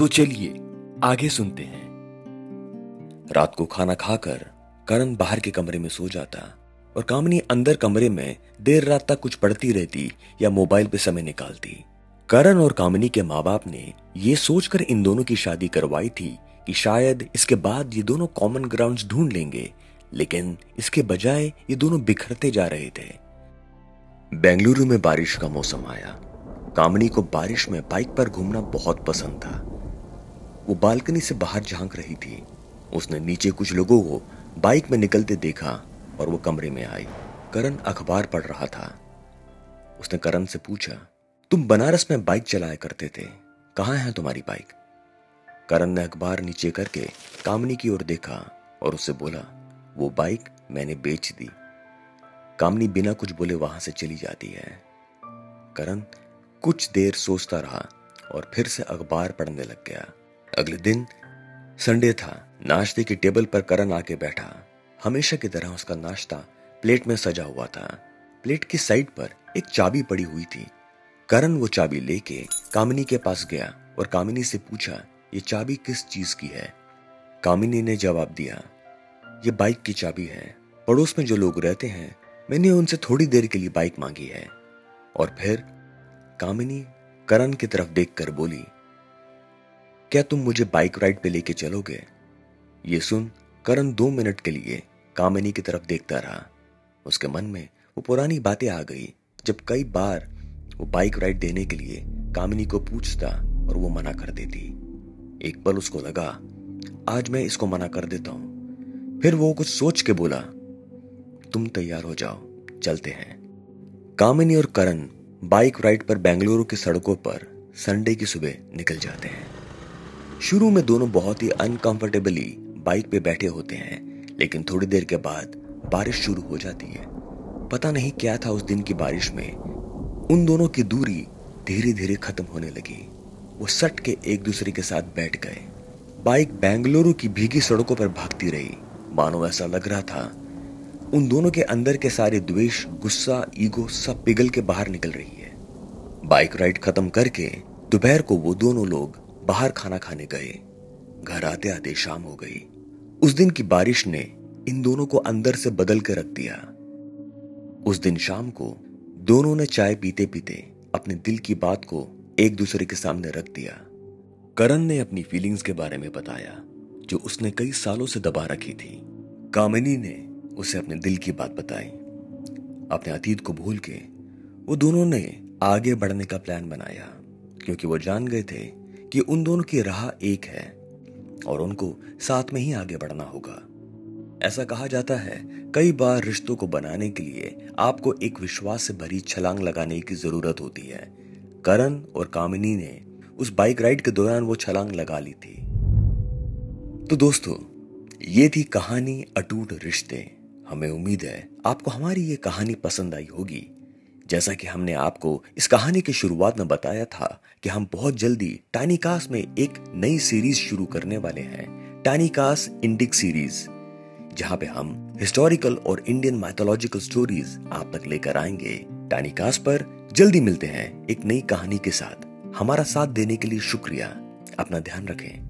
तो चलिए आगे सुनते हैं। रात को खाना खाकर करण बाहर के कमरे में सो जाता और कामिनी अंदर कमरे में देर रात तक कुछ पढ़ती रहती या मोबाइल पे समय निकालती। करण और कामिनी के माँ बाप ने ये सोचकर इन दोनों की शादी करवाई थी कि शायद इसके बाद ये दोनों कॉमन ग्राउंड्स ढूंढ लेंगे, लेकिन इसके बजाय ये दोनों बिखरते जा रहे थे। बेंगलुरु में बारिश का मौसम आया। कामिनी को बारिश में बाइक पर घूमना बहुत पसंद था। वो बालकनी से बाहर झांक रही थी। उसने नीचे कुछ लोगों को बाइक में निकलते देखा और वो कमरे में आई। करण अखबार पढ़ रहा था। उसने करण से पूछा, तुम बनारस में बाइक चलाया करते थे, कहाँ है तुम्हारी बाइक? करण ने अखबार नीचे करके कामिनी की ओर देखा और उससे बोला, वो बाइक मैंने बेच दी। कामिनी बिना कुछ बोले वहां से चली जाती है। करण कुछ देर सोचता रहा और फिर से अखबार पढ़ने लग गया। अगले दिन संडे था। नाश्ते की टेबल पर करण आके बैठा। हमेशा की तरह उसका नाश्ता प्लेट में सजा हुआ था। प्लेट की साइड पर एक चाबी पड़ी हुई थी। करण वो चाबी लेके कामिनी के पास गया और कामिनी से पूछा, ये चाबी किस चीज की है? कामिनी ने जवाब दिया, ये बाइक की चाबी है। पड़ोस में जो लोग रहते हैं, मैंने उनसे थोड़ी देर के लिए बाइक मांगी है। और फिर कामिनी करण की तरफ देखकर बोली, क्या तुम मुझे बाइक राइड पे लेके चलोगे? ये सुन करण 2 मिनट के लिए कामिनी की तरफ देखता रहा। उसके मन में वो पुरानी बातें आ गई जब कई बार वो बाइक राइड देने के लिए कामिनी को पूछता और वो मना कर देती। एक पल उसको लगा, आज मैं इसको मना कर देता हूं। फिर वो कुछ सोच के बोला, तुम तैयार हो जाओ, चलते हैं। कामिनी और करण बाइक राइड पर बेंगलुरु की सड़कों पर संडे की सुबह निकल जाते हैं। शुरू में दोनों बहुत ही अनकंफर्टेबली बाइक पे बैठे होते हैं, लेकिन थोड़ी देर के बाद बारिश शुरू हो जाती है। पता नहीं क्या था उस दिन की बारिश में, उन दोनों की दूरी धीरे धीरे खत्म होने लगी। वो सट के एक दूसरे के साथ बैठ गए। बाइक बेंगलुरु की भीगी सड़कों पर भागती रही, मानो ऐसा लग रहा था उन दोनों के अंदर के सारे द्वेष, गुस्सा, ईगो सब पिघल के बाहर निकल रही है। बाइक राइड खत्म करके दोपहर को वो दोनों लोग बाहर खाना खाने गए। घर आते आते शाम हो गई। उस दिन की बारिश ने इन दोनों को अंदर से बदल के रख दिया। उस दिन शाम को दोनों ने चाय पीते पीते अपने दिल की बात को एक दूसरे के सामने रख दिया। करण ने अपनी फीलिंग्स के बारे में बताया जो उसने कई सालों से दबा रखी थी। कामिनी ने उसे अपने दिल की बात बताई। अपने अतीत को भूल के वो दोनों ने आगे बढ़ने का प्लान बनाया, क्योंकि वो जान गए थे कि उन दोनों की राह एक है और उनको साथ में ही आगे बढ़ना होगा। ऐसा कहा जाता है, कई बार रिश्तों को बनाने के लिए आपको एक विश्वास से भरी छलांग लगाने की जरूरत होती है। करण और कामिनी ने उस बाइक राइड के दौरान वो छलांग लगा ली थी। तो दोस्तों, ये थी कहानी अटूट रिश्ते। हमें उम्मीद है आपको हमारी ये कहानी पसंद आई होगी। जैसा कि हमने आपको इस कहानी की शुरुआत में बताया था कि हम बहुत जल्दी टाइनी कास्ट में एक नई सीरीज शुरू करने वाले हैं, टाइनी कास्ट इंडिक सीरीज, जहां पे हम हिस्टोरिकल और इंडियन माइथोलॉजिकल स्टोरीज आप तक लेकर आएंगे। टाइनी कास्ट पर जल्दी मिलते हैं एक नई कहानी के साथ। हमारा साथ देने के लिए शुक्रिया। अपना ध्यान रखें।